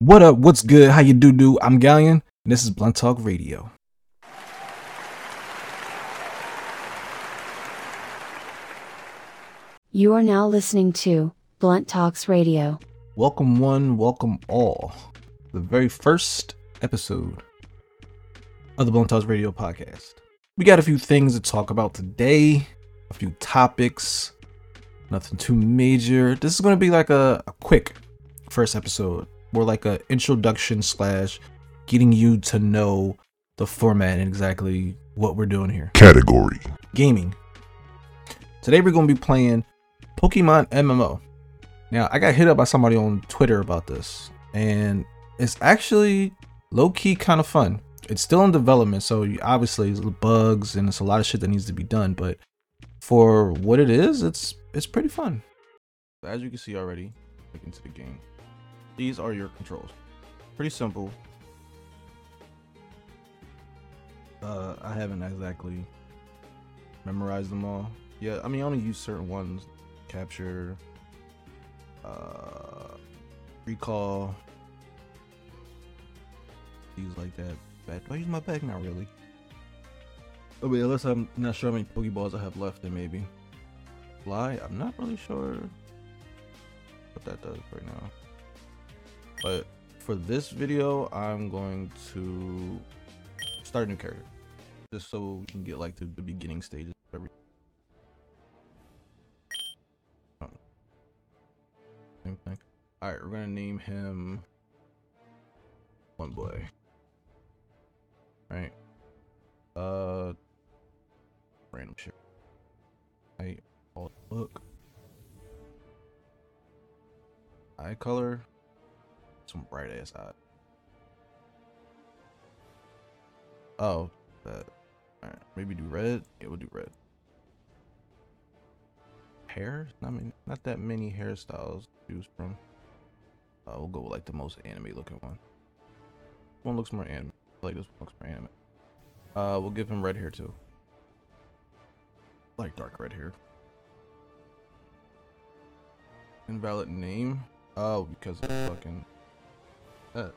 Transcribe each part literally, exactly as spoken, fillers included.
What up, what's good, how you do do, I'm Galleon, and this is Blunt Talk Radio. You are now listening to Blunt Talks Radio. Welcome one, welcome all. The very first episode of the Blunt Talks Radio podcast. We got a few things to talk about today, a few topics, nothing too major. This is going to be like a, a quick first episode. More like an introduction slash getting you to know the format and exactly what we're doing here. Category. Gaming. Today we're going to be playing Pokemon M M O. Now, I got hit up by somebody on Twitter about this, and it's actually low-key kind of fun. It's still in development, so you, obviously there's bugs and it's a lot of shit that needs to be done, but for what it is, it's it's pretty fun. As you can see already, click into the game. These are your controls. Pretty simple. Uh, I haven't exactly memorized them all. Yeah, I mean, I only use certain ones. Capture, uh, recall, things like that. Back. Do I use my back? Not really. Oh, wait, unless I'm not sure how many Pokeballs I have left, then maybe. Fly? I'm not really sure what that does right now. But for this video, I'm going to start a new character just so we can get like to the beginning stages. All right, we're gonna name him One Boy. All right, uh, random shit. I all look eye color. Some bright ass eye. Oh, that. Alright, maybe do red. Yeah, we'll do red. Hair? I mean, not that many hairstyles to choose from. Uh, we'll go with like the most anime looking one. This one looks more anime. Like this one looks more anime. Uh, we'll give him red hair too. Like dark red hair. Invalid name. Oh, because of fucking. Uh.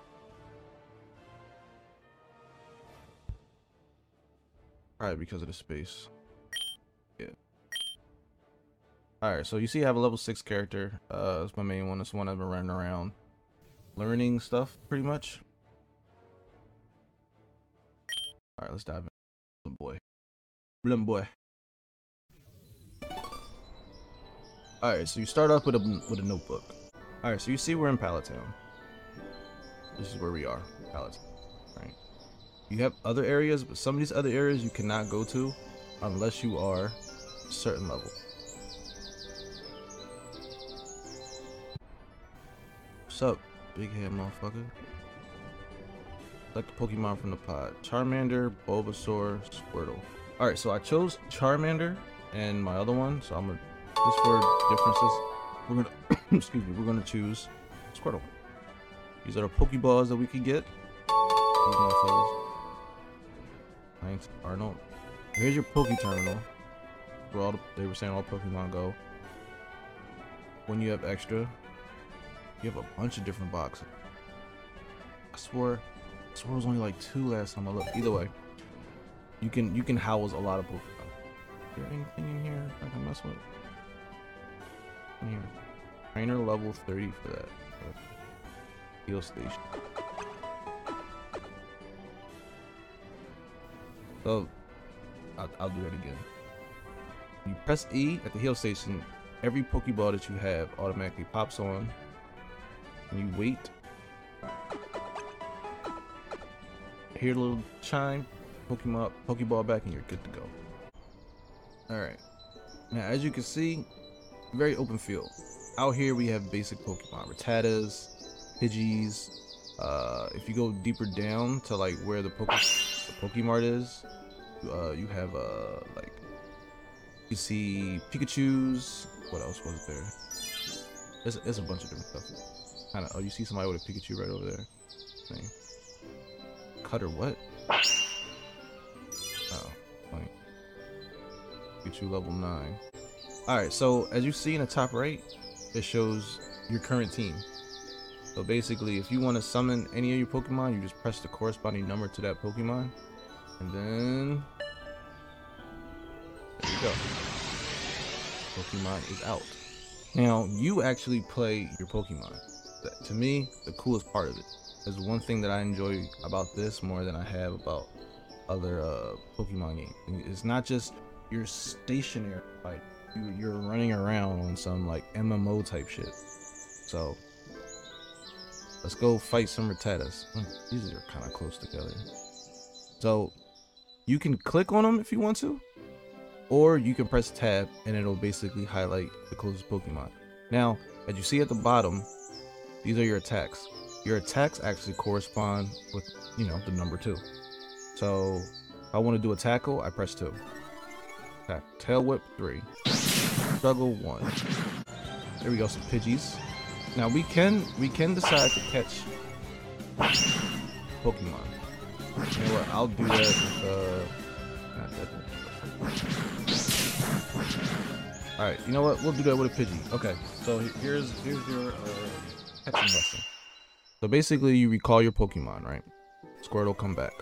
Alright, because of the space. Yeah. Alright, so you see I have a level six character. Uh, it's my main one. It's the one I've been running around learning stuff, pretty much. Alright, let's dive in. Blim boy. Blim boy. Alright, so you start off with a, with a notebook. Alright, so you see we're in Pallet Town. This is where we are, Pallet Town, right? You have other areas, but some of these other areas you cannot go to unless you are a certain level. What's up, big head motherfucker? Select a Pokemon from the pod. Charmander, Bulbasaur, Squirtle. Alright, so I chose Charmander and my other one, so I'm gonna, just for differences, we're gonna, excuse me, we're gonna choose Squirtle. These are the Pokeballs that we can get. These motherfuckers. Thanks, Arnold. Here's your Poke Terminal. Where all the, they were saying all Pokemon go. When you have extra, you have a bunch of different boxes. I swore, I swore it was only like two last time I looked. Either way, you can you can house a lot of Pokemon. Is there anything in here I can mess with? In here, trainer level thirty for that. Heal station. So, I'll, I'll do that again. You press E at the heal station, every Pokeball that you have automatically pops on. And you wait. Hear the little chime, Pokemon, Pokeball back, and you're good to go. Alright. Now, as you can see, very open field. Out here we have basic Pokemon. Rattatas, Pidgeys. Uh, if you go deeper down to like where the, Poke- the Poke Mart is, uh, you have uh, like, you see Pikachus. What else was there? There's, there's a bunch of different stuff. Kinda, oh, you see somebody with a Pikachu right over there. Thing. Cutter what? Oh, funny. Pikachu level nine. Alright, so as you see in the top right, it shows your current team. So basically, if you want to summon any of your Pokemon, you just press the corresponding number to that Pokemon, and then there you go. Pokemon is out. Now you actually play your Pokemon. That, to me, the coolest part of it is one thing that I enjoy about this more than I have about other uh, Pokemon games. It's not just you're stationary, like you, you're running around on some like M M O type shit. So let's go fight some Rattatas. Mm, these are kind of close together. So you can click on them if you want to, or you can press tab and it'll basically highlight the closest Pokemon. Now, as you see at the bottom, these are your attacks. Your attacks actually correspond with, you know, the number two. So if I want to do a tackle, I press two. Attack. Tail whip, three. Struggle, one. There we go, some Pidgeys. Now we can we can decide to catch Pokemon. You know what, I'll do that with, uh, not that one. Alright, you know what, we'll do that with a Pidgey. Okay, so here's here's your uh, catching lesson. So basically you recall your Pokemon, right? Squirtle, come back.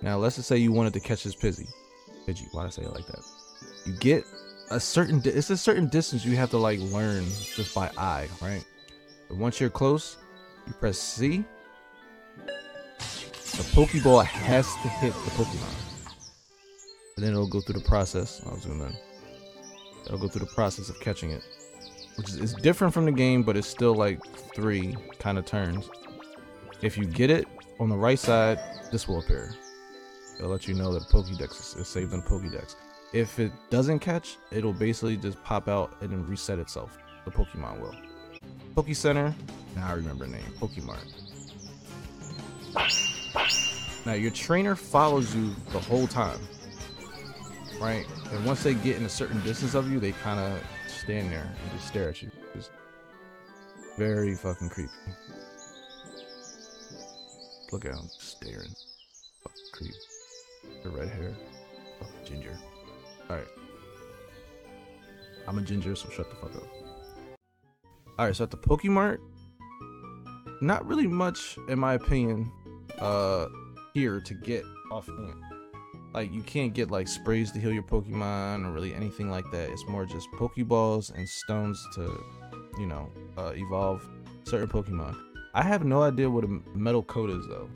Now let's just say you wanted to catch this Pidgey. Pidgey, why did I say it like that? You get a certain, di- it's a certain distance you have to like learn just by eye, right? But once you're close, you press C. The Pokeball has to hit the Pokemon, and then it'll go through the process. I'll zoom in. It'll go through the process of catching it, which is, is different from the game, but it's still like three kind of turns. If you get it on the right side, this will appear. It'll let you know that Pokedex is, is saved in Pokedex. If it doesn't catch, it'll basically just pop out and then reset itself. The Pokemon will. Poke Center. Now I remember the name. Poke Mart. Now your trainer follows you the whole time, right? And once they get in a certain distance of you, they kind of stand there and just stare at you. It's very fucking creepy. Look at him staring. Fucking creep. The red hair. Fucking ginger. Alright. I'm a ginger, so shut the fuck up. Alright, so at the Poke Mart, not really much, in my opinion, uh, here to get off hand. Like, you can't get, like, sprays to heal your Pokemon or really anything like that. It's more just Pokeballs and stones to, you know, uh, evolve certain Pokemon. I have no idea what a metal coat is, though.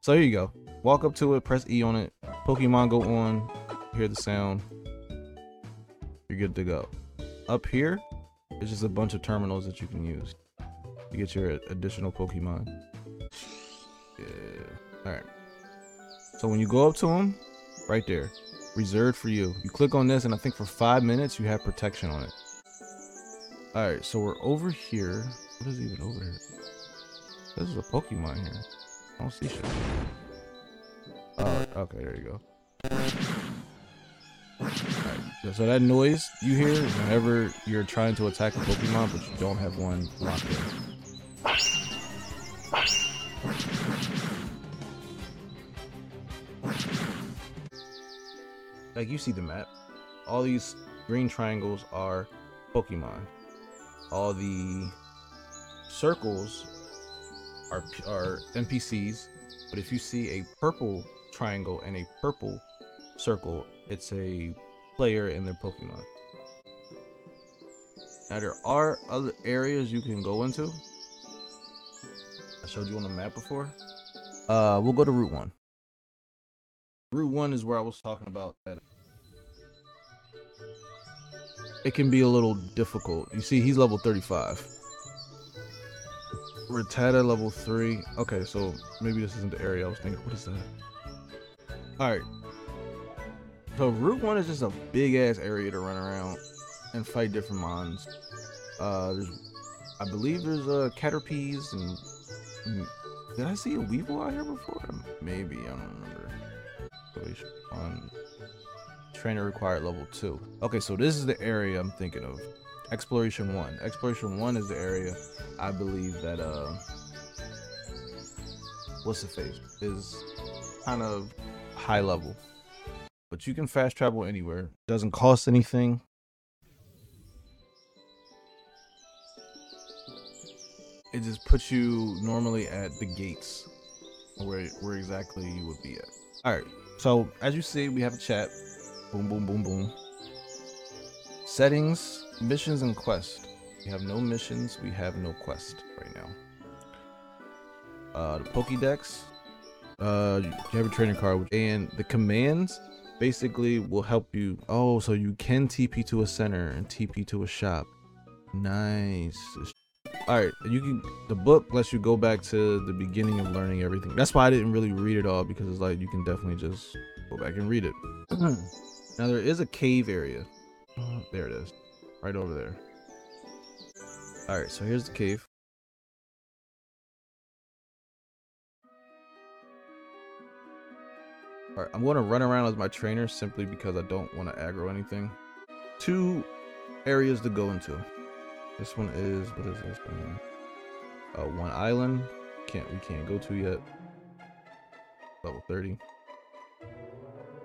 So here you go. Walk up to it, press E on it, Pokemon go on, hear the sound, you're good to go. Up here, there's just a bunch of terminals that you can use to get your additional Pokemon. Yeah. Alright. So when you go up to them, right there, reserved for you. You click on this, and I think for five minutes, you have protection on it. Alright, so we're over here. What is even over here? This is a Pokemon here. I don't see shit. Oh, okay, there you go. Alright, so that noise you hear is whenever you're trying to attack a Pokemon, but you don't have one locked in. Like, you see the map. All these green triangles are Pokemon. All the circles are, are N P Cs, but if you see a purple triangle and a purple circle, it's a player in their Pokemon. Now there are other areas you can go into. I showed you on the map before. Uh, we'll go to Route one. Route one is where I was talking about that. It can be a little difficult. You see, he's level thirty-five. Rattata level three. Okay, so maybe this isn't the area I was thinking. What is that? Alright. So Route one is just a big ass area to run around and fight different mons. Uh, there's, I believe there's uh, Caterpies and, and did I see a Weevil out here before? Maybe, I don't remember. Um, trainer required level two. Okay, so this is the area I'm thinking of. Exploration one. Exploration one is the area I believe that uh, what's the face is kind of high level. But you can fast travel anywhere. Doesn't cost anything. just puts you normally at the gates, where where exactly you would be at. All right. So as you see, we have a chat. Boom, boom, boom, boom. Settings, missions, and quest. We have no missions. We have no quest right now. Uh, the Pokedex. Uh, you have a training card, and the commands basically will help you. Oh, so you can T P to a center and T P to a shop. Nice. All right, you can. The book lets you go back to the beginning of learning everything. That's why I didn't really read it all, because it's like you can definitely just go back and read it. Now there is a cave area. There it is, right over there. All right, so here's the cave. All right, I'm gonna run around as my trainer simply because I don't want to aggro anything. Two areas to go into. This one is, what is this one? Uh, one island. Can't, we can't go to yet. Level thirty.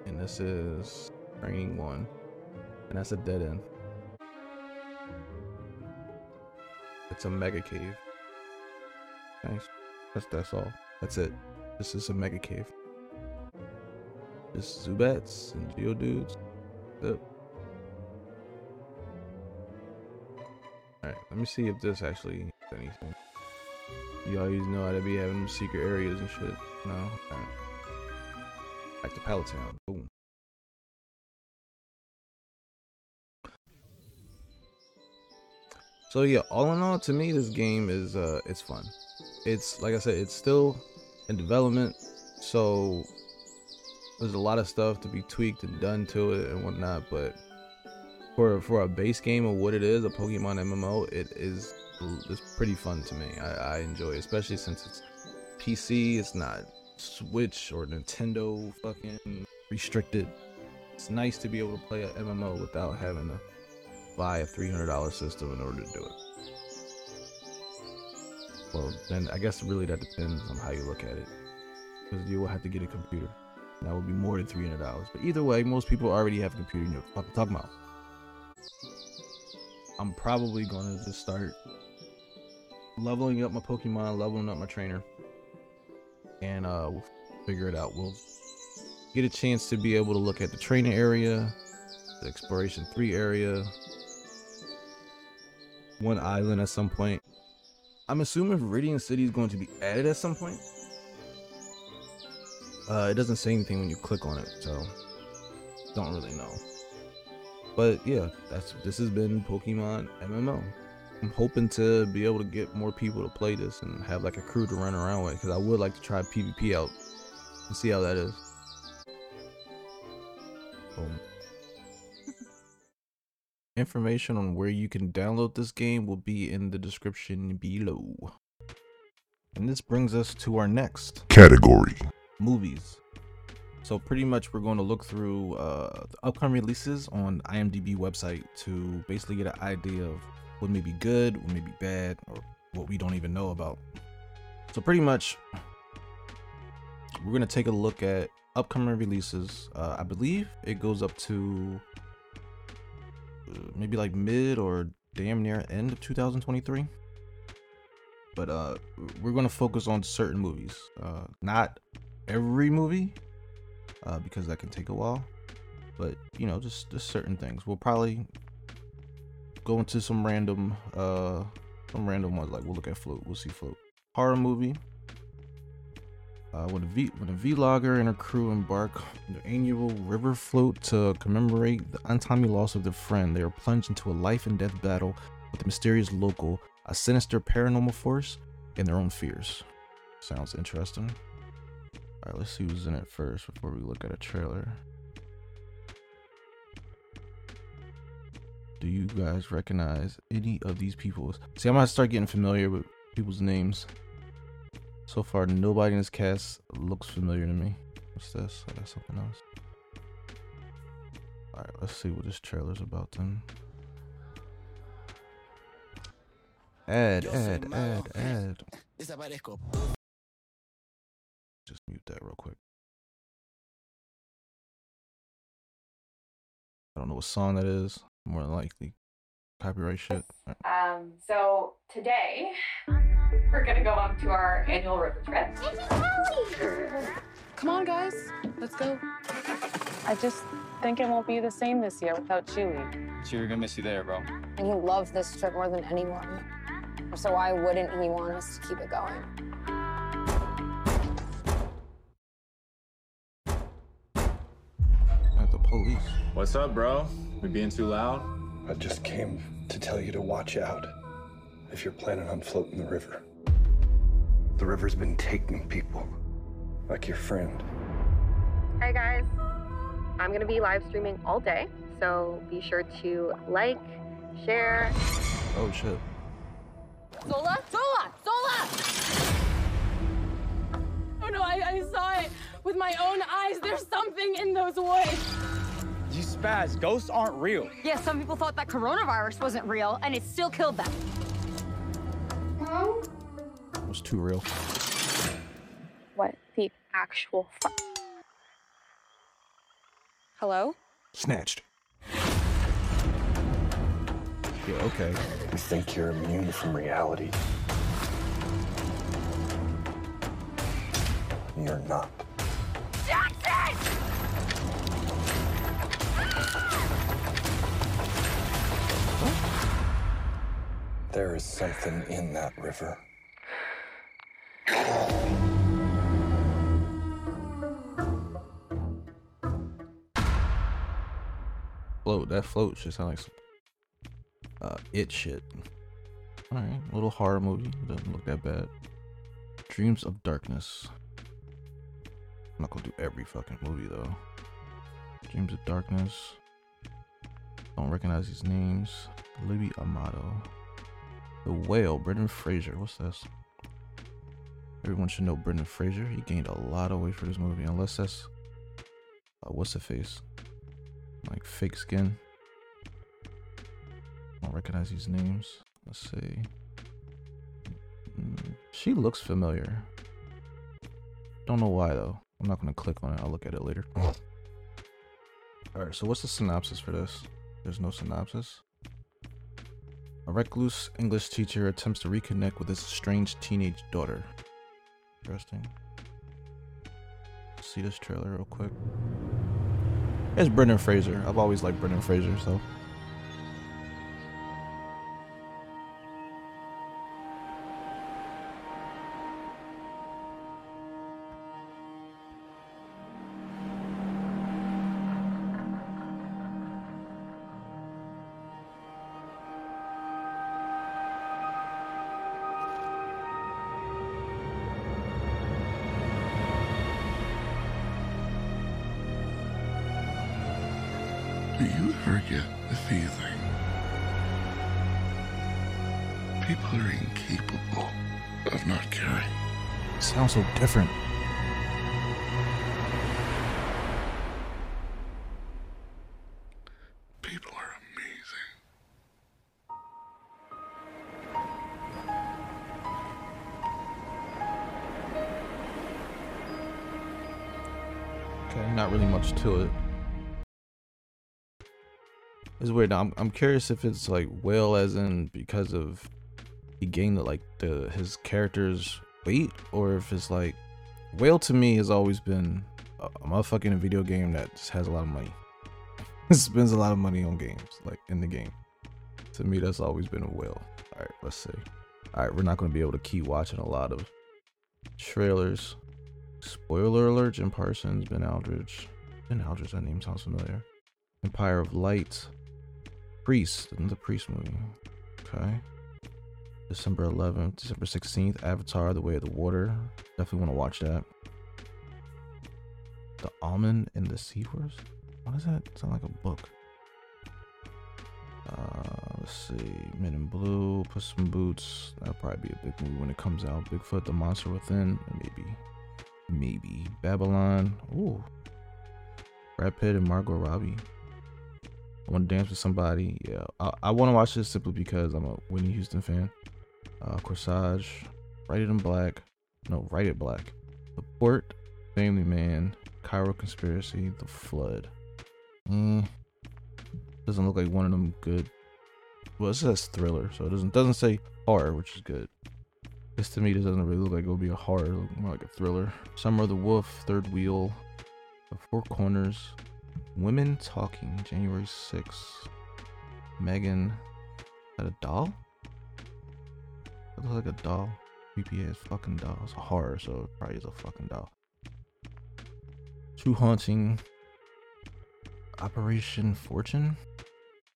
And this is bringing one. And that's a dead end. It's a mega cave. Thanks. That's, that's all. That's it. This is a mega cave. Just Zubats and Geodudes. Yep. Alright, let me see if this actually is anything. You always know how to be having secret areas and shit. No? Alright. Back to Pallet Town. Boom. So yeah, all in all, to me, this game is, uh, it's fun. It's, like I said, it's still in development, so there's a lot of stuff to be tweaked and done to it and whatnot, but for for a base game of what it is, a Pokemon M M O, it is it's pretty fun to me. I, I enjoy it, especially since it's P C, it's not Switch or Nintendo fucking restricted. It's nice to be able to play an M M O without having to buy a three hundred dollars system in order to do it. Well, then I guess really that depends on how you look at it, because you will have to get a computer. That would be more than three hundred dollars. But either way, most people already have a computer. You know what I'm talking about. I'm probably going to just start leveling up my Pokemon, leveling up my trainer. And uh, we'll figure it out. We'll get a chance to be able to look at the trainer area, the Exploration three area, one island at some point. I'm assuming Viridian City is going to be added at some point. Uh, it doesn't say anything when you click on it, so don't really know. But yeah, that's this has been Pokemon M M O. I'm hoping to be able to get more people to play this and have like a crew to run around with, because I would like to try PvP out and see how that is. Boom. Information on where you can download this game will be in the description below. And this brings us to our next category. Movies. So pretty much we're going to look through uh the upcoming releases on I M D B website to basically get an idea of what may be good, what may be bad, or what we don't even know about. So pretty much we're going to take a look at upcoming releases. uh I believe it goes up to maybe like mid or damn near end of two thousand twenty-three, but uh we're going to focus on certain movies, uh not every movie, uh, because that can take a while, but you know, just, just certain things. We'll probably go into some random, uh, some random ones. Like we'll look at Float. We'll see Float. Horror movie. Uh, when a V, when a vlogger and her crew embark on their annual river float to commemorate the untimely loss of their friend, they are plunged into a life and death battle with the mysterious local, a sinister paranormal force, and their own fears. Sounds interesting. All right, let's see who's in it first before we look at a trailer. Do you guys recognize any of these people? See, I'm gonna start getting familiar with people's names. So far, nobody in this cast looks familiar to me. What's this? Oh, that's something else. All right, let's see what this trailer's about then. Ad, ad, ad, ad. Just mute that real quick. I don't know what song that is. More than likely copyright shit. Right. Um. So today. We're gonna go on to our annual road trip. Come on, guys, let's go. I just think it won't be the same this year without Chewie. Chewie, we're gonna miss you there, bro. And he loves this trip more than anyone. So why wouldn't he want us to keep it going? At the police. What's up, bro? We being too loud? I just came to tell you to watch out if you're planning on floating the river. The river's been taking people, like your friend. Hi, guys. I'm gonna be live streaming all day, so be sure to like, share. Oh, shit. Zola? Zola! Zola! Oh, no, I, I saw it with my own eyes. There's something in those woods. You spaz, ghosts aren't real. Yeah, some people thought that coronavirus wasn't real, and it still killed them. Mom? It was too real. What the actual fu- Hello? Snatched. Yeah, okay. You think you're immune from reality. You're not. Jackson! There is something in that river. Float, that float should sound like some, uh, it shit. Alright, a little horror movie. Doesn't look that bad. Dreams of Darkness. I'm not gonna do every fucking movie though. Dreams of Darkness. Don't recognize these names. Libby Amato. The Whale, Brendan Fraser. What's this? Everyone should know Brendan Fraser. He gained a lot of weight for this movie, unless that's uh, what's the face? Like fake skin. I don't recognize these names. Let's see. Mm, she looks familiar. Don't know why though. I'm not gonna click on it. I'll look at it later. Alright, so what's the synopsis for this? There's no synopsis. A recluse English teacher attempts to reconnect with his estranged teenage daughter. Interesting. Let's see this trailer real quick. It's Brendan Fraser. I've always liked Brendan Fraser, so. Do you ever get the feeling people are incapable of not caring? It sounds so different. People are amazing. Okay, not really much to it. It's weird. Now, I'm I'm curious if it's like whale as in because of he gained like the his character's weight, or if it's like whale to me has always been a, a motherfucking video game that just has a lot of money. It spends a lot of money on games, like in the game. To me, that's always been a whale. All right, let's see. All right, we're not going to be able to keep watching a lot of trailers. Spoiler alert: Jim Parsons, Ben Aldridge. Ben Aldridge. That name sounds familiar. Empire of Light. Priest, another Priest movie. Okay. December eleventh, December sixteenth, Avatar, The Way of the Water. Definitely want to watch that. The Almond and the Seahorse? What does that sound like a book? Uh, let's see. Men in Blue, Puss in Boots. That'll probably be a big movie when it comes out. Bigfoot, The Monster Within. Maybe. Maybe. Babylon. Ooh. Brad Pitt and Margot Robbie. I want to dance with somebody. Yeah, I, I want to watch this simply because I'm a Whitney Houston fan. Uh, Corsage, Write It in Black. No, Write It Black. The Port, Family Man, Cairo Conspiracy, The Flood. Mm, doesn't look like one of them good. Well, it says thriller, so it doesn't doesn't say horror, which is good. This to me doesn't really look like it'll be a horror, more like a thriller. Summer of the Wolf, Third Wheel, The Four Corners, Women Talking, January sixth. Megan, is that a doll? That looks like a doll. Creepy ass fucking doll. It's a horror, so it probably is a fucking doll. True Haunting, Operation Fortune.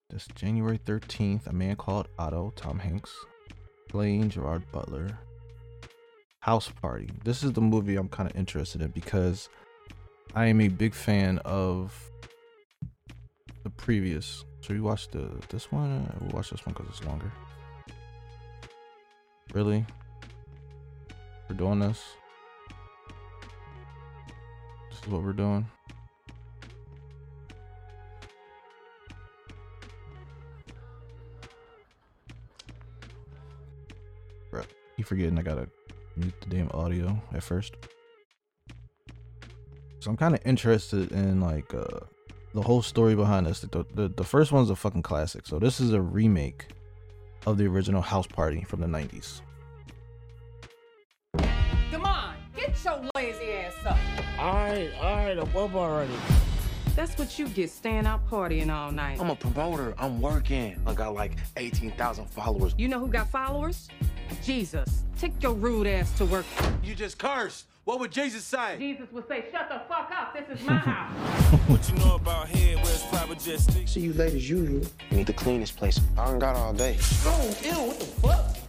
That's January thirteenth. A Man Called Otto, Tom Hanks. Blaine, Gerard Butler. House Party. This is the movie I'm kind of interested in because I am a big fan of the previous. Should we watch the this one? We'll watch this one because it's longer. Really? We're doing this? This is what we're doing? Bruh, keep forgetting I gotta mute the damn audio at first. So I'm kind of interested in like uh, the whole story behind this. The, the, the first one's a fucking classic. So this is a remake of the original House Party from the nineties. Come on, get your lazy ass up. All right, all right, I'm up already. That's what you get, staying out partying all night. I'm a promoter, I'm working. I got like eighteen thousand followers. You know who got followers? Jesus, take your rude ass to work. You just cursed. What would Jesus say? Jesus would say, shut the fuck up, this is my house. What you know about here, where it's private justice? See you late as usual. You need to clean this place. I ain't got all day. Oh, ew, what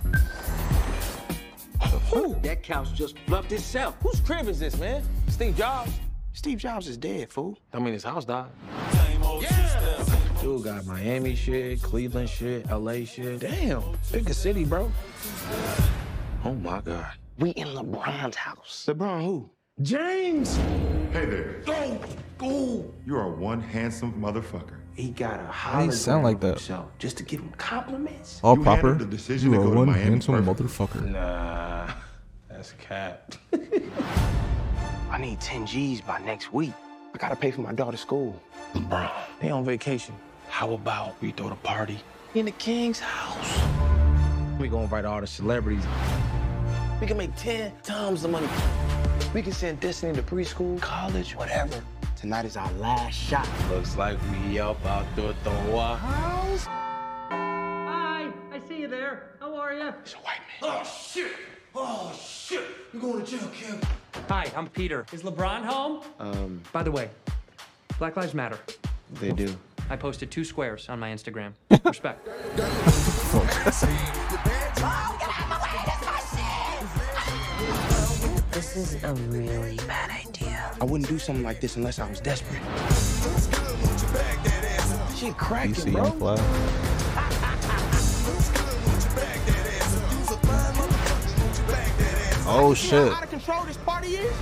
the fuck? Ooh, that couch just fluffed itself. Whose crib is this, man? Steve Jobs? Steve Jobs is dead, fool. I mean, his house died. Yeah! Dude got Miami shit, Cleveland shit, L A shit. Damn, pick a city, bro. Oh my God. We in LeBron's house. LeBron who? James! Hey there. Go! Go! You are one handsome motherfucker. He got a holiday. He sound like that. Just to give him compliments. All you proper. The decision you to are go one to handsome perfect. Motherfucker. Nah, that's cap. I need ten G's by next week. I gotta pay for my daughter's school. LeBron, they on vacation. How about we throw the party in the king's house? We gonna invite all the celebrities. We can make ten times the money. We can send Destiny to preschool, college, whatever. Tonight is our last shot. Looks like we up out to the house. Hi, I see you there. How are you? It's a white man. Oh, shit. Oh, shit. You're going to jail, kid. Hi, I'm Peter. Is LeBron home? Um. By the way, Black Lives Matter. They do. I posted two squares on my Instagram. Respect. This is a really bad idea. I wouldn't do something like this unless I was desperate. She cracking, D C Young Fly. Oh shit! You know how out of control this party is?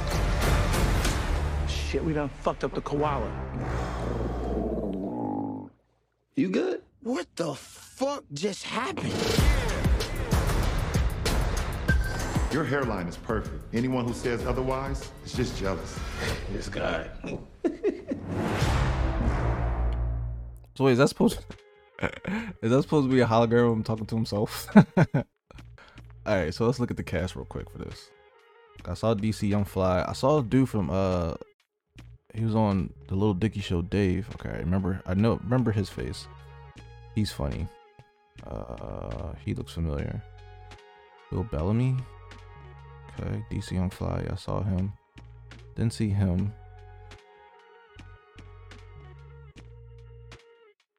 Shit, we done fucked up the koala. You good? What the fuck just happened? Your hairline is perfect. Anyone who says otherwise is just jealous. This guy. So wait, is that supposed to, is that supposed to be a hologram of him talking to himself? All right, so let's look at the cast real quick for this. I saw D C Young Fly. I saw a dude from uh, he was on the Little Dicky show, Dave. Okay, I remember. I know. Remember his face. He's funny. Uh, he looks familiar. Bill Bellamy. Okay, D C Young Fly, I saw him. Didn't see him.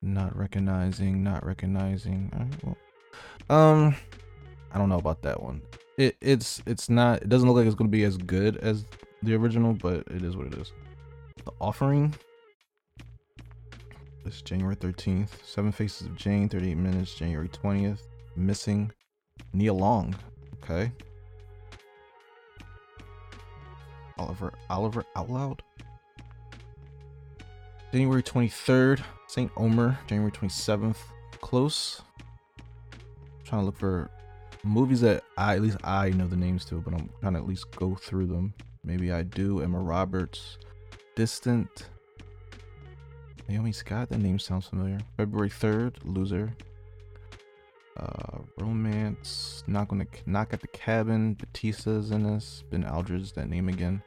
Not recognizing, not recognizing. All right, well, um, I don't know about that one. It it's it's not. It doesn't look like it's gonna be as good as the original, but it is what it is. The Offering. It's January thirteenth. Seven Faces of Jane, thirty-eight minutes, January twentieth. Missing. Nia Long. Okay. Oliver, Oliver Out Loud. January twenty-third, Saint Omer. January twenty-seventh, Close. I'm trying to look for movies that I, at least I know the names to, but I'm trying to at least go through them. Maybe I do. Emma Roberts, Distant. Naomi Scott, that name sounds familiar. February third, Loser. Uh, romance, knock on the knock at the cabin. Batista's in this. Ben Aldridge, that name again.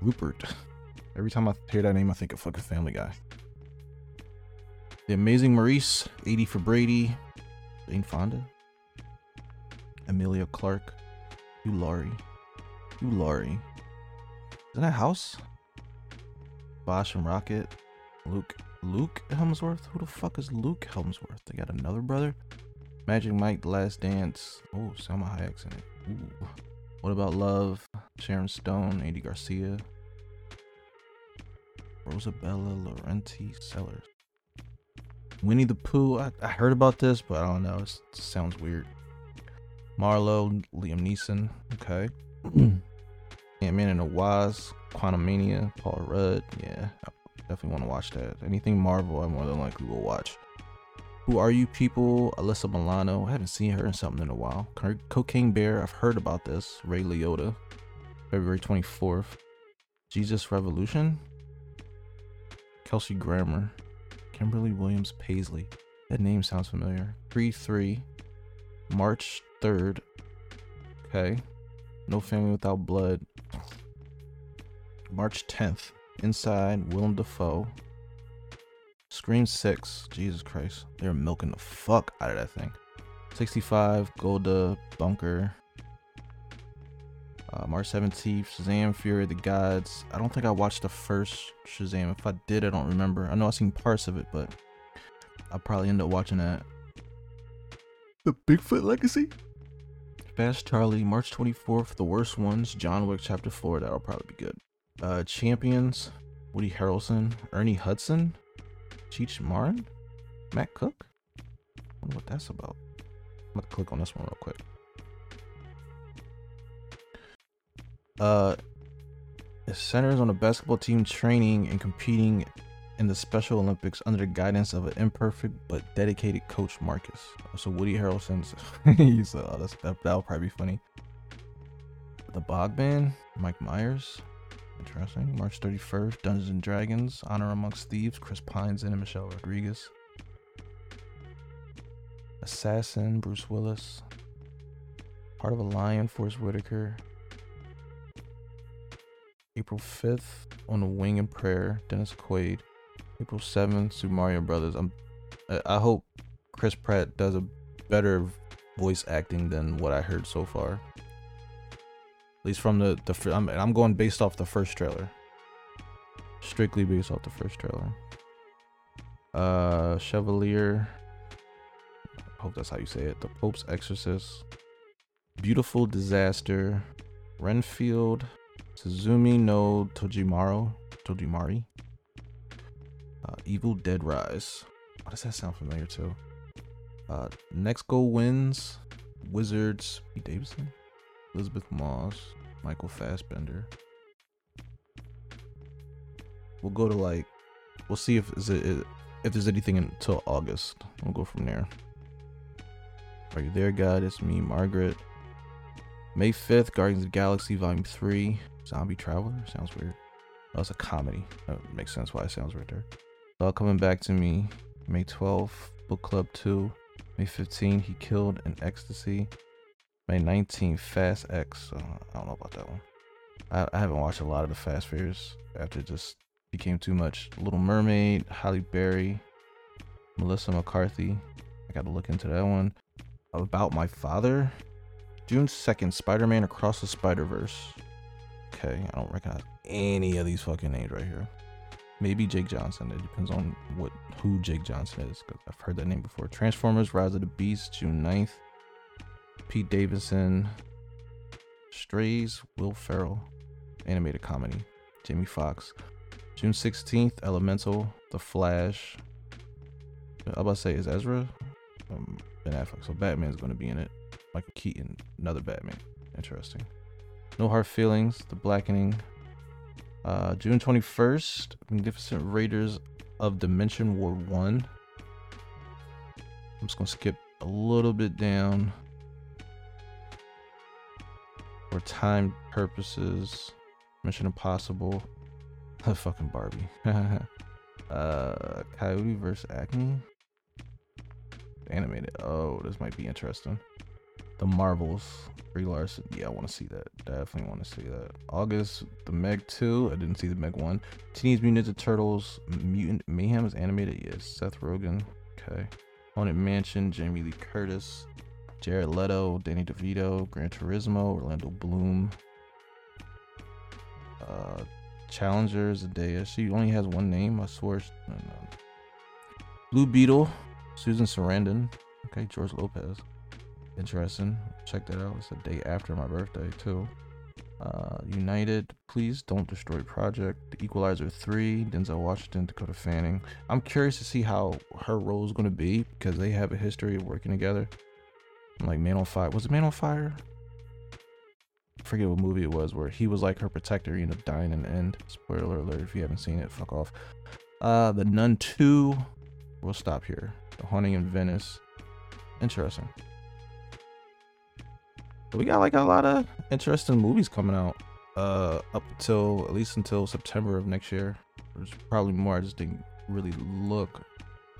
Rupert. Every time I hear that name, I think of fucking Family Guy. The Amazing Maurice, eighty for Brady. Jane Fonda. Amelia Clark. You Laurie. You Laurie. Isn't that House? Bosch and Rocket. Luke. Luke Helmsworth? Who the fuck is Luke Helmsworth? They got another brother? Magic Mike, The Last Dance. Oh, Selma Hayek's in it. Ooh. What About Love? Sharon Stone, Andy Garcia. Rosabella Laurenti Sellers. Winnie the Pooh. I, I heard about this, but I don't know. It's, it sounds weird. Marlo, Liam Neeson. Okay. Ant-Man and the Wasp. Quantumania, Paul Rudd. Yeah. Definitely want to watch that. Anything Marvel, I more than likely will watch. Who Are You People? Alyssa Milano. I haven't seen her in something in a while. Co- Cocaine Bear. I've heard about this. Ray Liotta. February twenty-fourth. Jesus Revolution. Kelsey Grammer. Kimberly Williams Paisley. That name sounds familiar. three three. March third. Okay. No Family Without Blood. March tenth. Inside, Willem Dafoe. Scream six. Jesus Christ. They're milking the fuck out of that thing. sixty-five. Golda. Bunker. Uh, March seventeenth. Shazam, Fury of the Gods. I don't think I watched the first Shazam. If I did, I don't remember. I know I've seen parts of it, but I'll probably end up watching that. The Bigfoot Legacy? Fast Charlie. March twenty-fourth. The Worst Ones. John Wick Chapter four. That'll probably be good. Uh, Champions, Woody Harrelson, Ernie Hudson, Cheech Marin, Matt Cook. I wonder what that's about. I'm gonna click on this one real quick. Uh, it centers on a basketball team training and competing in the Special Olympics under the guidance of an imperfect but dedicated coach, Marcus. So Woody Harrelson's. He's uh, that's, that, that'll probably be funny. The Bogman, Mike Myers. Interesting. March thirty-first, Dungeons and Dragons, Honor Amongst Thieves, Chris Pine's in it, Michelle Rodriguez. Assassin, Bruce Willis. Heart of a Lion, Forrest Whitaker. April fifth, On the Wing and Prayer, Dennis Quaid. April seventh, Super Mario Brothers. I'm, I hope Chris Pratt does a better voice acting than what I heard so far. At least from the, the I'm, I'm going based off the first trailer. Strictly based off the first trailer. Uh, Chevalier. I hope that's how you say it. The Pope's Exorcist. Beautiful Disaster. Renfield. Suzumi no Tojimaru. Tojimari. Uh, Evil Dead Rise. Why does that sound familiar too? Uh, Next Go Wins. Wizards. Pete Davidson. Elizabeth Moss, Michael Fassbender. We'll go to like, we'll see if is it, if there's anything until August. We'll go from there. Are you there, God? It's me, Margaret. May fifth, Guardians of the Galaxy Volume three, Zombie Traveler. Sounds weird. Oh, it's a comedy. That makes sense why it sounds weird there. It's all coming back to me. May twelfth, Book Club two. May fifteenth, He Killed in Ecstasy. May nineteenth, Fast X. Uh, I don't know about that one. I, I haven't watched a lot of the Fast Furious after it just became too much. Little Mermaid, Halle Berry, Melissa McCarthy. I gotta look into that one. About My Father. June second, Spider-Man Across the Spider-Verse. Okay, I don't recognize any of these fucking names right here. Maybe Jake Johnson. It depends on what who Jake Johnson is, because I've heard that name before. Transformers, Rise of the Beast, June ninth. Pete Davidson, Strays, Will Ferrell, animated comedy, Jamie Foxx. June sixteenth, Elemental, The Flash. I'm about to say, is Ezra? Um, Ben Affleck, so Batman's going to be in it. Michael Keaton, another Batman. Interesting. No Hard Feelings, The Blackening. Uh, June twenty-first, Magnificent Raiders of Dimension War one. I'm just going to skip a little bit down. For time purposes, Mission Impossible, fucking Barbie, uh, Coyote versus. Acme, Animated. Oh, this might be interesting. The Marvels. Brie Larson. Yeah, I want to see that. Definitely want to see that. August. The Meg two. I didn't see the Meg one. Teenage Mutant Ninja Turtles. Mutant Mayhem is animated. Yes. Seth Rogen. Okay. Haunted Mansion. Jamie Lee Curtis. Jared Leto. Danny DeVito. Gran Turismo. Orlando Bloom. Uh, Challenger. Zendaya. She only has one name. I swear. She, no, no. Blue Beetle. Susan Sarandon. Okay. George Lopez. Interesting. Check that out. It's the day after my birthday too. Uh, United, Please Don't Destroy Project, The Equalizer three, Denzel Washington, Dakota Fanning. I'm curious to see how her role is going to be because they have a history of working together. Like Man on Fire. Was it Man on Fire? I forget what movie it was where he was like her protector, you know, dying in the end. Spoiler alert if you haven't seen it, fuck off. Uh, The Nun two. We'll stop here. The Haunting in Venice. Interesting. We got like a lot of interesting movies coming out uh up till at least until September of next year. There's probably more. I just didn't really look.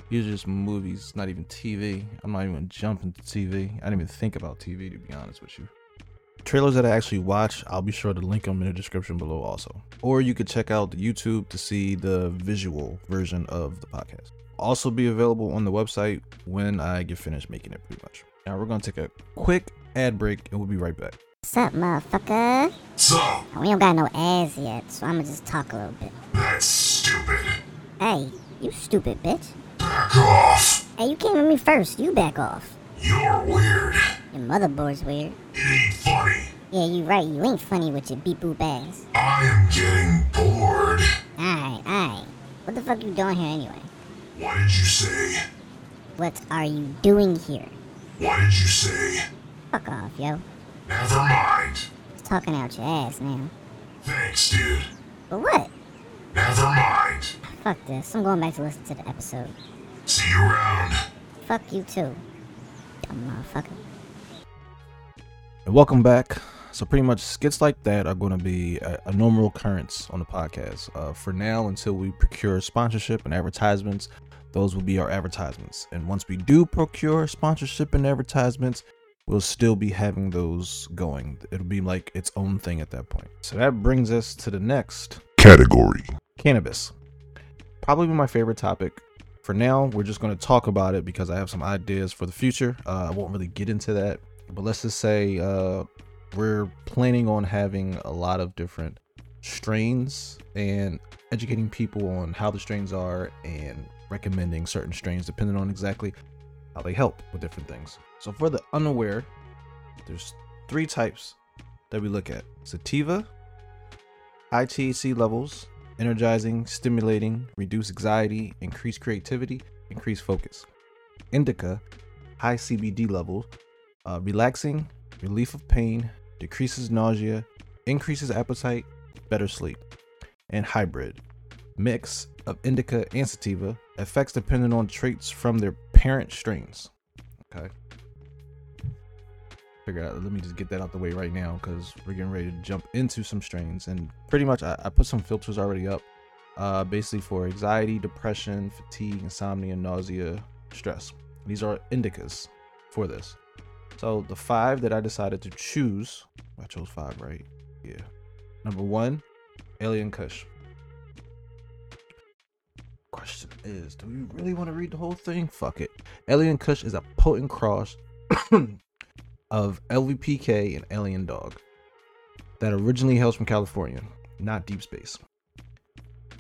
These are just movies, not even T V. I'm not even jumping to T V. I didn't even think about T V, to be honest with you. Trailers that I actually watch, I'll be sure to link them in the description below also. Or you could check out the YouTube to see the visual version of the podcast. Also be available on the website when I get finished making it, pretty much. Now we're gonna take a quick ad break and we'll be right back. What's up, motherfucker? So we don't got no ads yet, so I'ma just talk a little bit. That's stupid. Hey, you stupid bitch. Back off. Hey, you came at me first. You back off. You're weird. Your motherboard's weird. It ain't funny. Yeah, you right. You ain't funny with your beep boop ass. I am getting bored. Alright, alright. What the fuck you doing here anyway? What did you say? What are you doing here? What did you say? Fuck off, yo. Never mind. It's talking out your ass now. Thanks, dude. But what? Never mind. Fuck this. I'm going back to listen to the episode. See you around. Fuck you too. Dumb motherfucker. And welcome back. So pretty much skits like that are going to be a, a normal occurrence on the podcast. Uh, for now, until we procure sponsorship and advertisements, those will be our advertisements. And once we do procure sponsorship and advertisements, we'll still be having those going. It'll be like its own thing at that point. So that brings us to the next category. Cannabis. Probably my favorite topic. For now, we're just going to talk about it because I have some ideas for the future. Uh, I won't really get into that. But let's just say uh, we're planning on having a lot of different strains and educating people on how the strains are and recommending certain strains depending on exactly how they help with different things. So for the unaware, there's three types that we look at: sativa, high T H C levels, energizing, stimulating, reduce anxiety, increase creativity, increase focus; indica, high C B D levels, uh, relaxing, relief of pain, decreases nausea, increases appetite, better sleep; and hybrid, mix of indica and sativa, effects depending on traits from their parent strains. Okay. Figure out. Let me just get that out the way right now because we're getting ready to jump into some strains. And pretty much, I, I put some filters already up, uh, basically for anxiety, depression, fatigue, insomnia, nausea, stress. These are indicas for this. So the five that I decided to choose, I chose five, right? Yeah. Number one, Alien Kush. Question is, do you really want to read the whole thing? Fuck it. Alien Kush is a potent cross of L V P K and Alien Dog that originally hails from California, not deep space.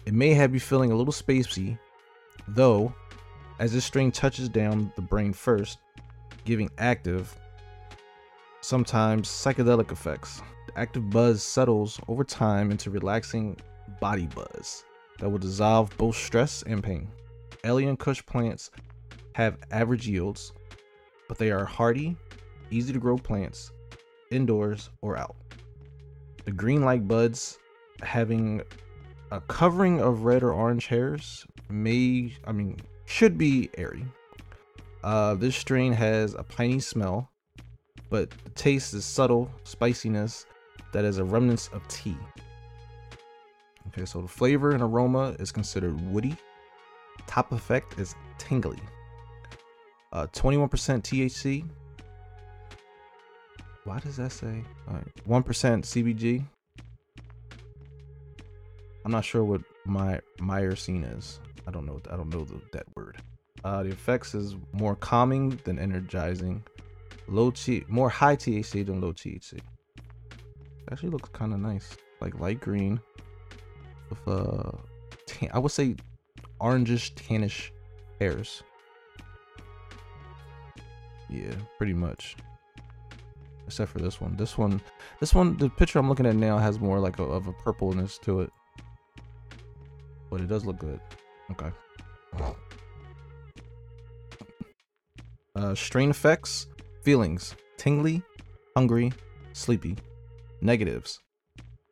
It may have you feeling a little spacey, though, as this strain touches down the brain first, giving active, sometimes psychedelic effects. The active buzz settles over time into relaxing body buzz that will dissolve both stress and pain. Alien Kush plants have average yields, but they are hardy, easy to grow plants, indoors or out. The green-like buds, having a covering of red or orange hairs, may, I mean, should be airy. Uh, this strain has a piney smell, but the taste is subtle spiciness that is a remnant of tea. Okay, so the flavor and aroma is considered woody. Top effect is tingly. uh, twenty-one percent T H C. Why does that say? All right, one percent C B G. I'm not sure what my myrcene is. I don't know. I don't know the, that word. Uh, the effects is more calming than energizing. Low T, more high T H C than low T H C. Actually looks kind of nice, like light green with uh, tan, I would say orangish tannish hairs. Yeah, pretty much. Except for this one. This one, this one, the picture I'm looking at now has more like a, of a purpleness to it, but it does look good. Okay. Uh, strain effects, feelings, tingly, hungry, sleepy. Negatives,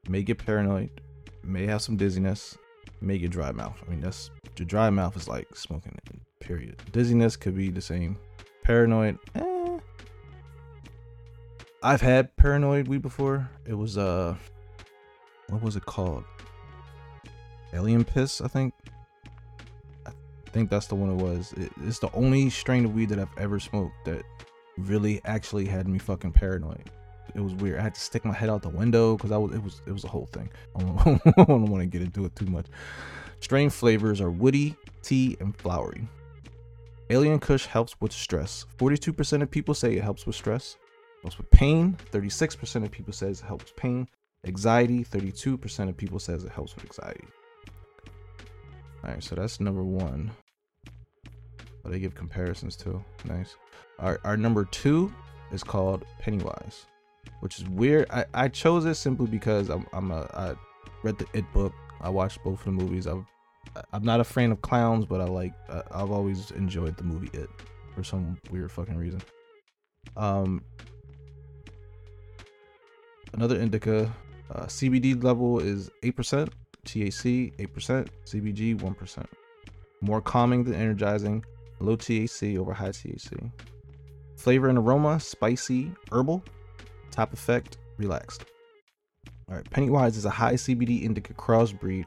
may get paranoid, may have some dizziness, may get dry mouth. I mean, that's, the dry mouth is like smoking, period. Dizziness could be the same. Paranoid, eh. I've had paranoid weed before. It was, uh, what was it called? Alien piss, I think. I think that's the one it was. It, it's the only strain of weed that I've ever smoked that really actually had me fucking paranoid. It was weird. I had to stick my head out the window because I was. It was. It was a whole thing. I don't, I don't want to get into it too much. Strain flavors are woody, tea, and flowery. Alien Kush helps with stress. Forty-two percent of people say it helps with stress. Helps with pain. Thirty-six percent of people says it helps pain. Anxiety. Thirty-two percent of people says it helps with anxiety. All right, so that's number one. Oh, they give comparisons too. Nice. Our our number two is called Pennywise, which is weird. I, I chose it simply because I'm, I'm a, I read the It book. I watched both of the movies. I'm, I'm not a fan of clowns, but I like, uh, I've always enjoyed the movie It for some weird fucking reason. Um, another indica, uh, C B D level is eight percent, T H C eight percent, C B G one percent. More calming than energizing, low T H C over high T H C. Flavor and aroma, spicy, herbal. Top effect, relaxed. All right, Pennywise is a high C B D indica crossbreed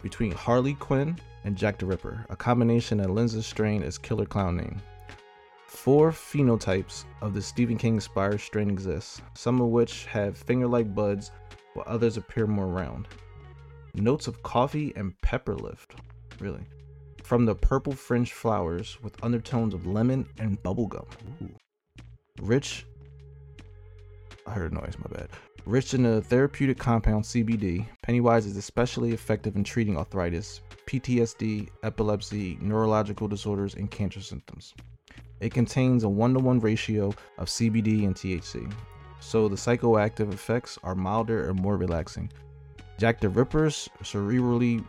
between Harley Quinn and Jack the Ripper, a combination that lends the strain its killer clown name. Four phenotypes of the Stephen King-inspired strain exist, some of which have finger-like buds, while others appear more round. Notes of coffee and pepper lift, really, from the purple fringed flowers with undertones of lemon and bubblegum. Ooh. Rich. I heard a noise, my bad. Rich in the therapeutic compound C B D, Pennywise is especially effective in treating arthritis, P T S D, epilepsy, neurological disorders, and cancer symptoms. It contains a one-to-one ratio of C B D and T H C, so the psychoactive effects are milder and more relaxing. Jack the Ripper's cerebrally...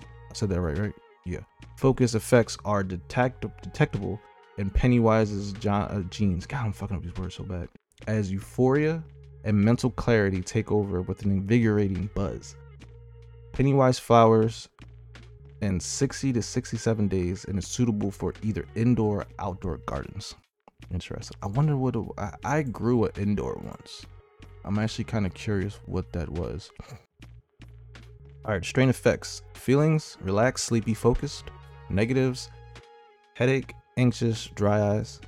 I said that right, right? Yeah. Focus effects are detect- detectable in Pennywise's jo- uh, genes. God, I'm fucking up these words so bad. As euphoria and mental clarity take over with an invigorating buzz. Pennywise flowers in sixty to sixty-seven days and is suitable for either indoor or outdoor gardens. Interesting. I wonder what a, I, I grew an indoor once. I'm actually kind of curious what that was. All right, strain effects. Feelings, relaxed, sleepy, focused. Negatives, headache, anxious, dry eyes.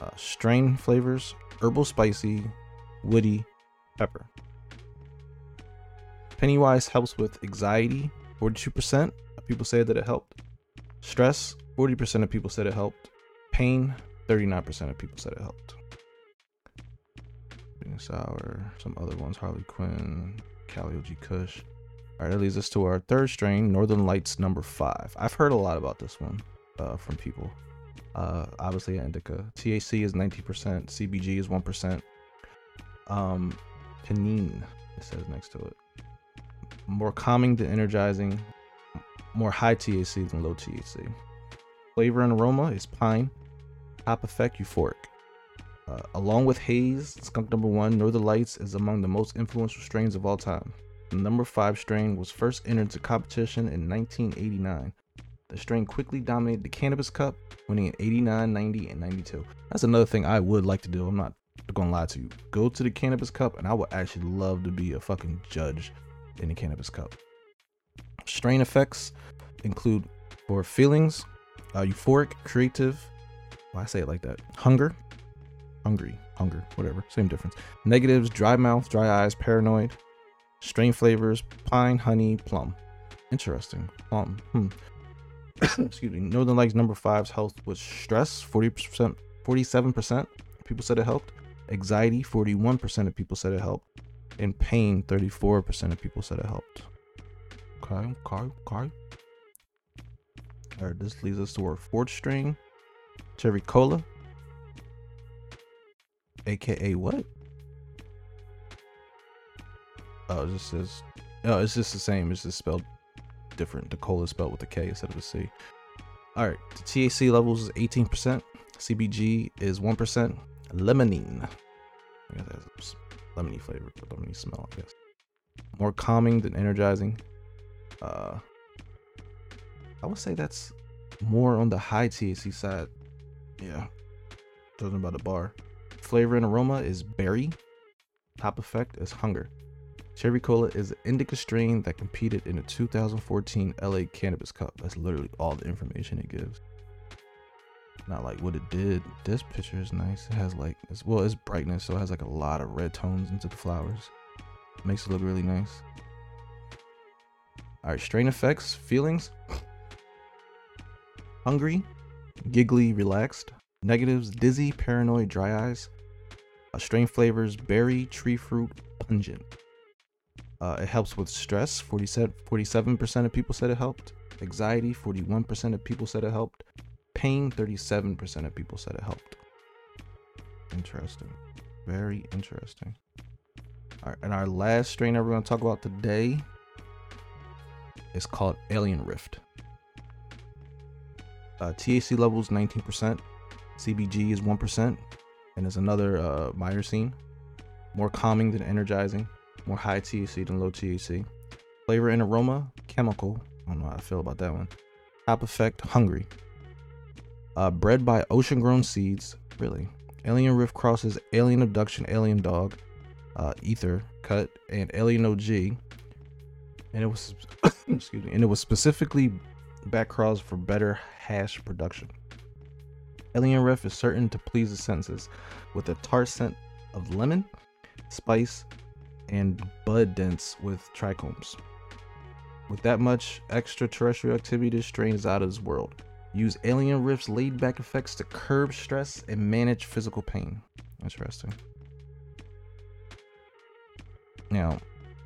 Uh, strain flavors. Herbal, spicy, woody, pepper. Pennywise helps with anxiety. forty-two percent of people say that it helped. Stress, forty percent of people said it helped. Pain, thirty-nine percent of people said it helped. Being sour, some other ones, Harley Quinn, Cali O G Kush. All right, that leads us to our third strain, Northern Lights number five. I've heard a lot about this one uh, from people. Uh, obviously an indica. T H C is nineteen percent, C B G is one percent. Um, Pinene, it says next to it. More calming than energizing, more high T H C than low T H C. Flavor and aroma is pine. Top effect, euphoric. Uh, along with haze, skunk number one, Northern Lights is among the most influential strains of all time. The number five strain was first entered to competition in nineteen eighty-nine. The strain quickly dominated the Cannabis Cup, winning in eighty-nine, ninety, and ninety-two. That's another thing I would like to do. I'm not gonna lie to you. Go to the Cannabis Cup, and I would actually love to be a fucking judge in the Cannabis Cup. Strain effects include for feelings, uh, euphoric, creative, Why I say it like that? Hunger, hungry, hunger, whatever, same difference. Negatives: dry mouth, dry eyes, paranoid. Strange flavors: pine, honey, plum. Interesting. Plum. Hmm. Excuse me. Northern Lights number five's health was stress, forty percent, forty-seven percent people said it helped. Anxiety, forty-one percent of people said it helped. And pain, thirty-four percent of people said it helped. Okay, okay, okay. All right, this leads us to our fourth string. Cherry Cola. A K A what? Oh, it just says, oh, it's just the same. It's just spelled different. The cola is spelled with a K instead of a C. All right, the T H C levels is eighteen percent. C B G is one percent. Lemonine. Yeah, that's lemony flavor, but lemony smell, I guess. More calming than energizing. Uh, I would say that's more on the high T H C side. Yeah, talking about the bar. Flavor and aroma is berry. Top effect is hunger. Cherry Cola is an indica strain that competed in the two thousand fourteen L A Cannabis Cup. That's literally all the information it gives. Not like what it did. This picture is nice. It has like, it's, well, it's brightness, so it has like a lot of red tones into the flowers. Makes it look really nice. All right, strain effects, feelings. Hungry, giggly, relaxed. Negatives: dizzy, paranoid, dry eyes. Uh, strain flavors: berry, tree fruit, pungent. Uh, it helps with stress. forty-seven percent of people said it helped. Anxiety, forty-one percent of people said it helped. Pain, thirty-seven percent of people said it helped. Interesting. Very interesting. All right, and our last strain that we're going to talk about today is called Alien Rift. Uh, T H C levels, nineteen percent. C B G is one percent. And there's another uh, myrcene. More calming than energizing. More high T H C than low T H C. Flavor and aroma, chemical. I don't know how I feel about that one. Top effect, hungry. Uh, bred by ocean-grown seeds. Really? Alien Rift crosses Alien Abduction, Alien Dog, uh, Ether Cut, and Alien O G. And it was, excuse me, and it was specifically backcrossed for better hash production. Alien Rift is certain to please the senses, with a tart scent of lemon, spice, and bud dense with trichomes. With that much extraterrestrial activity, this strain is out of this world. Use Alien Rift's laid-back effects to curb stress and manage physical pain. Interesting. Now,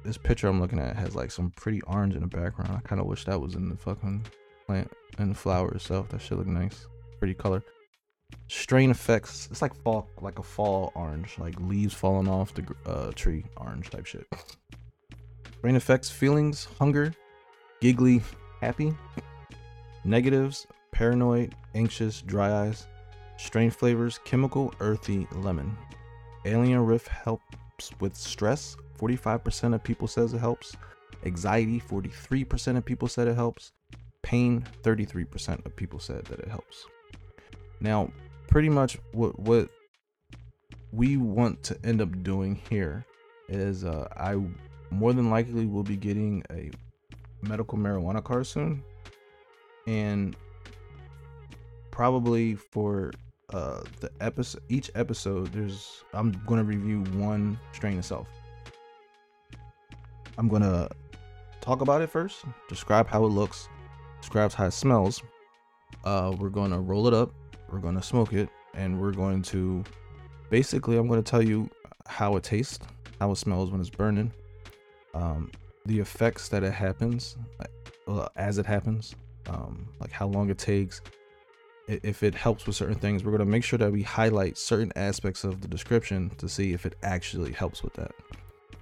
this picture I'm looking at has like some pretty orange in the background. I kind of wish that was in the fucking plant and the flower itself. That shit look nice. Pretty color. Strain effects. It's like fall, like a fall orange, like leaves falling off the uh, tree, orange type shit. Strain effects: feelings, hunger, giggly, happy. Negatives: paranoid, anxious, dry eyes. Strain flavors: chemical, earthy, lemon. Alien Rift helps with stress. forty-five percent of people says it helps. Anxiety: forty-three percent of people said it helps. Pain: thirty-three percent of people said that it helps. Now, pretty much what what we want to end up doing here is uh, I more than likely will be getting a medical marijuana card soon. And probably for uh, the episode, each episode, there's I'm going to review one strain itself. I'm going to talk about it first, describe how it looks, describe how it smells. Uh, we're going to roll it up. We're going to smoke it, and we're going to basically, I'm going to tell you how it tastes, how it smells when it's burning, um, the effects that it happens, uh, as it happens, um, like how long it takes, if it helps with certain things. We're going to make sure that we highlight certain aspects of the description to see if it actually helps with that.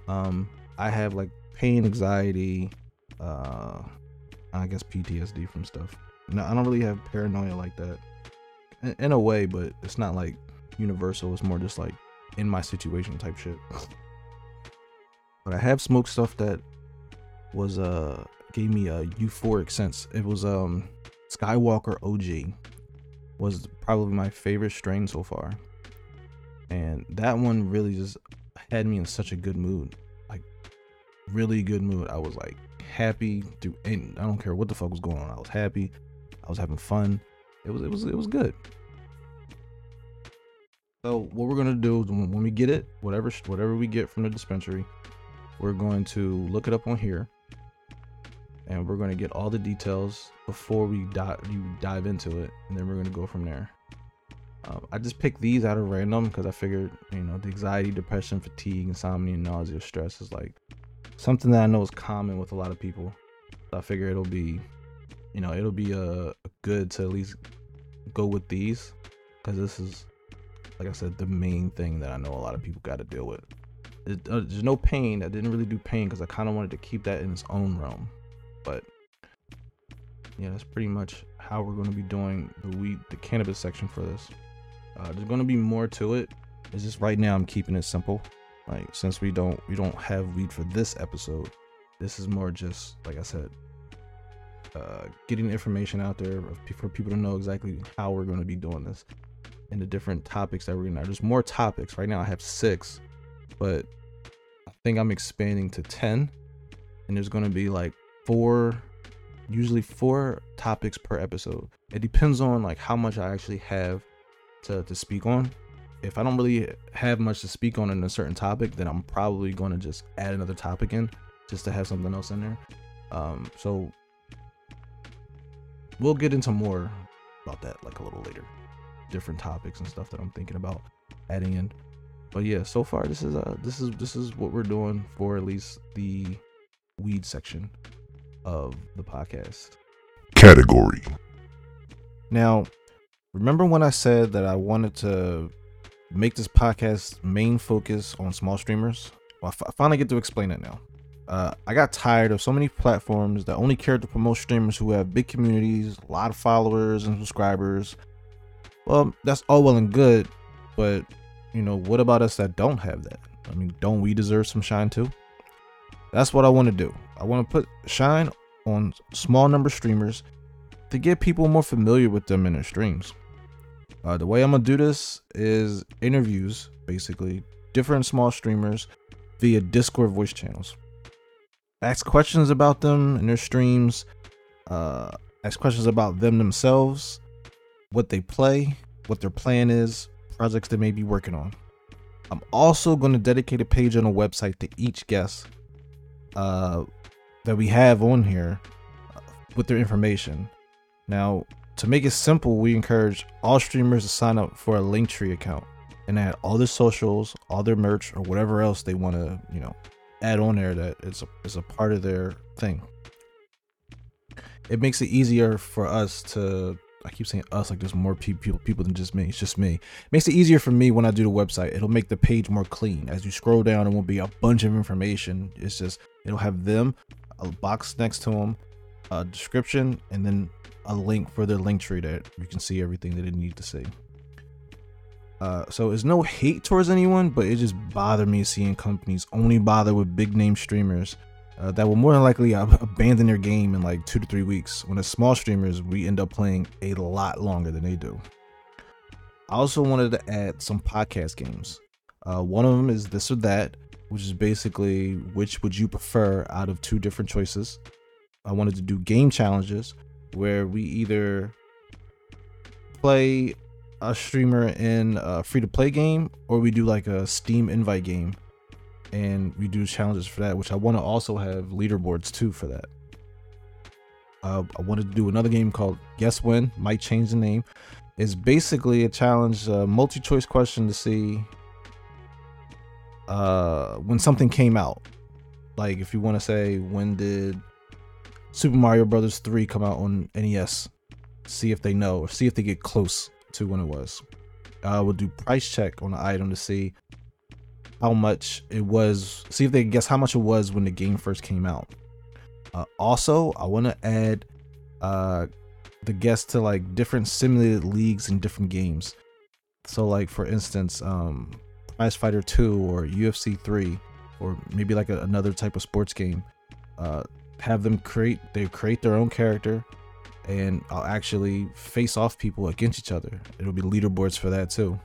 Um, I have like pain, anxiety, uh, I guess P T S D from stuff. No, I don't really have paranoia like that. In a way, but it's not like universal. It's more just like in my situation type shit. But I have smoked stuff that was uh gave me a euphoric sense. It was um Skywalker O G was probably my favorite strain so far, and that one really just had me in such a good mood, like really good mood. I was like happy through, and I don't care what the fuck was going on. I was happy. I was having fun. It was it was it was good. So what we're gonna do is when we get it, whatever whatever we get from the dispensary, we're going to look it up on here, and we're gonna get all the details before we dive you dive into it, and then we're gonna go from there. Um, I just picked these out of random because I figured, you know, the anxiety, depression, fatigue, insomnia, nausea, stress is like something that I know is common with a lot of people. So I figure it'll be, you know, it'll be a uh, good to at least go with these, because this is, like I said, the main thing that I know a lot of people got to deal with. It, uh, there's no pain. I didn't really do pain because I kind of wanted to keep that in its own realm. But yeah, that's pretty much how we're going to be doing the weed, the cannabis section for this. Uh, there's going to be more to it. It's just right now I'm keeping it simple. Like, since we don't we don't have weed for this episode, this is more just, like I said, uh, getting information out there for people to know exactly how we're going to be doing this. And the different topics that we're gonna have. There's more topics. Right now I have six, but I think I'm expanding to ten, and there's gonna be like four, usually four topics per episode. It depends on like how much I actually have to, to speak on. If I don't really have much to speak on in a certain topic, then I'm probably gonna just add another topic in just to have something else in there. Um, so we'll get into more about that like a little later. Different topics and stuff that I'm thinking about adding in. But yeah, so far this is uh this is this is what we're doing for at least the weed section of the podcast category. Now, remember when I said that I wanted to make this podcast main focus on small streamers? Well, I, f- I finally get to explain it now. Uh, I got tired of so many platforms that only cared to promote streamers who have big communities, a lot of followers and subscribers. Well, that's all well and good, but, you know, what about us that don't have that? I mean, don't we deserve some shine too? That's what I want to do. I want to put shine on small number streamers to get people more familiar with them in their streams. Uh, the way I'm going to do this is interviews, basically, different small streamers via Discord voice channels. Ask questions about them and their streams. Uh, ask questions about them themselves. What they play, what their plan is, projects they may be working on. I'm also going to dedicate a page on a website to each guest uh, that we have on here with their information. Now, to make it simple, we encourage all streamers to sign up for a Linktree account and add all their socials, all their merch, or whatever else they want to, you know, add on there that it's a, it's a part of their thing. It makes it easier for us to. I keep saying us like there's more people people than just me. It's just me. It makes it easier for me when I do the website. It'll make the page more clean. As you scroll down, it won't be a bunch of information. It's just it'll have them, a box next to them, a description, and then a link for their link tree that you can see everything that it needs to see. Uh, so there's no hate towards anyone, but it just bothered me seeing companies only bother with big name streamers. Uh, that will more than likely ab- abandon their game in like two to three weeks. When as small streamers, we end up playing a lot longer than they do. I also wanted to add some podcast games. Uh, one of them is This or That, which is basically which would you prefer out of two different choices. I wanted to do game challenges where we either play a streamer in a free-to-play game or we do like a Steam invite game. And we do challenges for that, which I want to also have leaderboards too for that. Uh, I wanted to do another game called Guess When, might change the name. It's basically a challenge, a multi-choice question to see uh, when something came out. Like if you want to say, when did Super Mario Brothers three come out on N E S? See if they know or see if they get close to when it was. Uh, we'll do price check on an item to see how much it was, see if they can guess how much it was when the game first came out. Uh, also, I want to add uh, the guests to like different simulated leagues and different games. So like for instance, um, Prizefighter two or U F C three, or maybe like a, another type of sports game. Uh, have them create, they create their own character, and I'll actually face off people against each other. It'll be leaderboards for that too.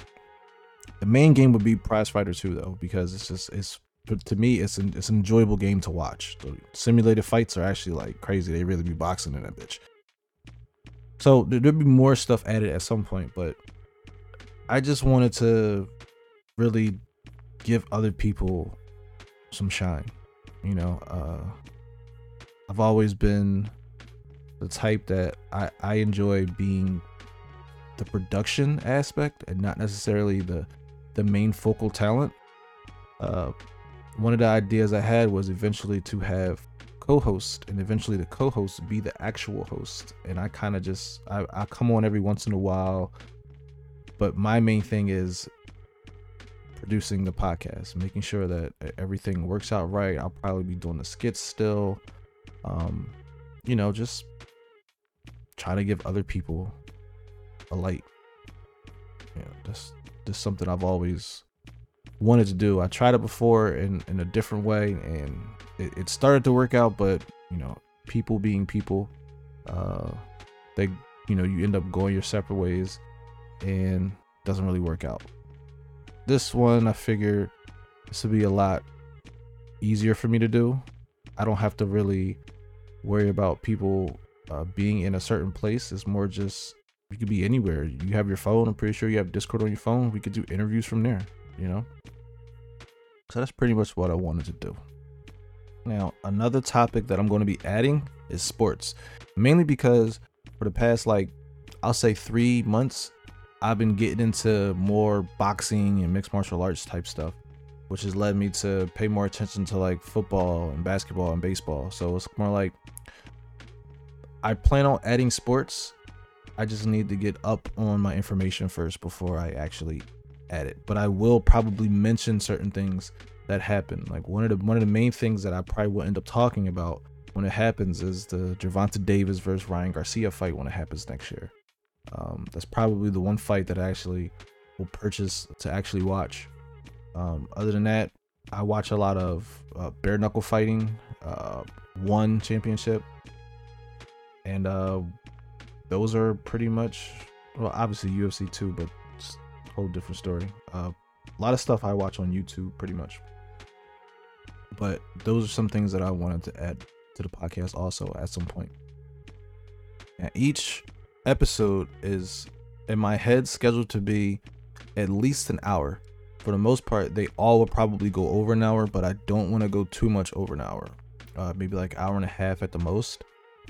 The main game would be Prizefighter two though, because it's just it's to me it's an it's an enjoyable game to watch. The simulated fights are actually like crazy. They really be boxing in that bitch. So there'll be more stuff added at some point, but I just wanted to really give other people some shine. You know, uh, I've always been the type that I, I enjoy being the production aspect and not necessarily the the main focal talent. Uh, one of the ideas I had was eventually to have co-host, and eventually the co-host be the actual host. And I kind of just, I, I come on every once in a while, but my main thing is producing the podcast, making sure that everything works out right. I'll probably be doing the skits still. Um, you know, just try to give other people a light. Yeah, that's just something I've always wanted to do. I tried it before in, in a different way, and it, it started to work out, but, you know, people being people, uh, they, you know, you end up going your separate ways and it doesn't really work out. This one, I figured this would be a lot easier for me to do. I don't have to really worry about people uh, being in a certain place. It's more just, you could be anywhere. You have your phone. I'm pretty sure you have Discord on your phone. We could do interviews from there, you know? So that's pretty much what I wanted to do. Now, another topic that I'm going to be adding is sports, mainly because for the past, like, I'll say three months, I've been getting into more boxing and mixed martial arts type stuff, which has led me to pay more attention to like football and basketball and baseball. So it's more like I plan on adding sports. I just need to get up on my information first before I actually add it. But I will probably mention certain things that happen. Like one of the one of the main things that I probably will end up talking about when it happens is the Gervonta Davis versus Ryan Garcia fight when it happens next year. Um, that's probably the one fight that I actually will purchase to actually watch. Um, other than that, I watch a lot of uh, bare knuckle fighting, uh, one championship, and uh, those are pretty much, well, obviously U F C too, but it's a whole different story. Uh, a lot of stuff I watch on YouTube pretty much, but those are some things that I wanted to add to the podcast also at some point. Now, each episode is in my head scheduled to be at least an hour. For the most part, they all will probably go over an hour, but I don't want to go too much over an hour. Uh, maybe like hour and a half at the most,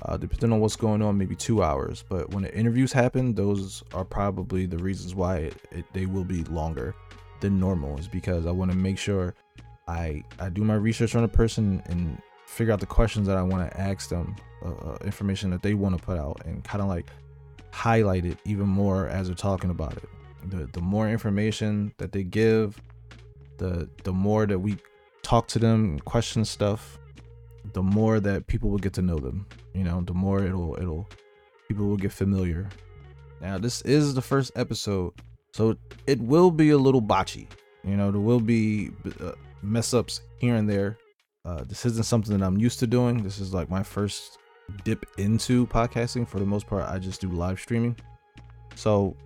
uh, depending on what's going on, maybe two hours. But when the interviews happen, those are probably the reasons why it, it, they will be longer than normal, is because I want to make sure I, I do my research on a person and figure out the questions that I want to ask them, uh, information that they want to put out, and kind of like highlight it even more as they're talking about it. The, the more information that they give, the the more that we talk to them, question stuff, the more that people will get to know them. You know, the more it'll it'll people will get familiar. Now, this is the first episode, so it will be a little botchy. You know, there will be uh, mess ups here and there. Uh, this isn't something that I'm used to doing. This is like my first dip into podcasting. For the most part, I just do live streaming. So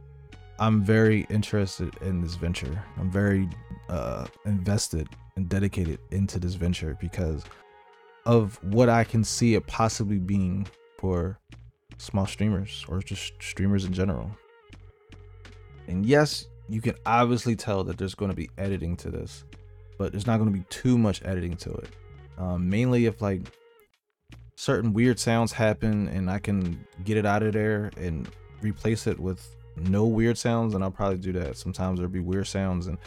I'm very interested in this venture. I'm very uh, invested and dedicated into this venture because of what I can see it possibly being for small streamers or just streamers in general. And yes, you can obviously tell that there's going to be editing to this, but there's not going to be too much editing to it. Um, mainly if like certain weird sounds happen and I can get it out of there and replace it with no weird sounds, and I'll probably do that. Sometimes there'll be weird sounds and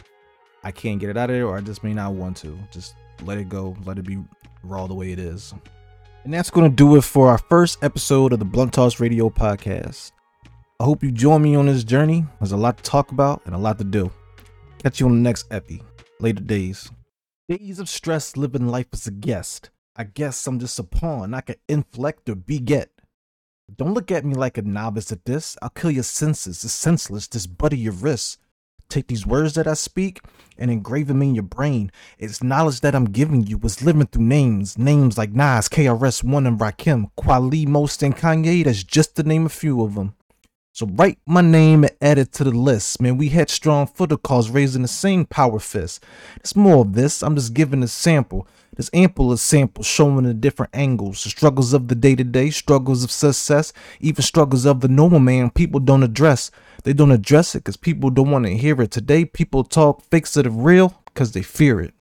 I can't get it out of there, or I just may not want to. Just let it go, let it be raw the way it is. And that's going to do it for our first episode of the Blunt Toss Radio podcast. I hope you join me on this journey. There's a lot to talk about and a lot to do. Catch you on the next epi. Later days. Days of stress, living life as a guest. I guess I'm just a pawn. I can inflect or beget. Don't look at me like a novice at this. I'll kill your senses. It's senseless. Just butter your wrists. Take these words that I speak and engrave them in your brain. It's knowledge that I'm giving you. It's living through names. Names like Nas, K R S One, and Rakim. Kweli, Most, and Kanye. That's just to name a few of them. So write my name and add it to the list. Man, we headstrong for the cause, raising the same power fist. It's more of this. I'm just giving a sample. There's ample of samples showing the different angles, the struggles of the day-to-day, struggles of success, even struggles of the normal man people don't address. They don't address it because people don't want to hear it today. People talk fakes to the real because they fear it.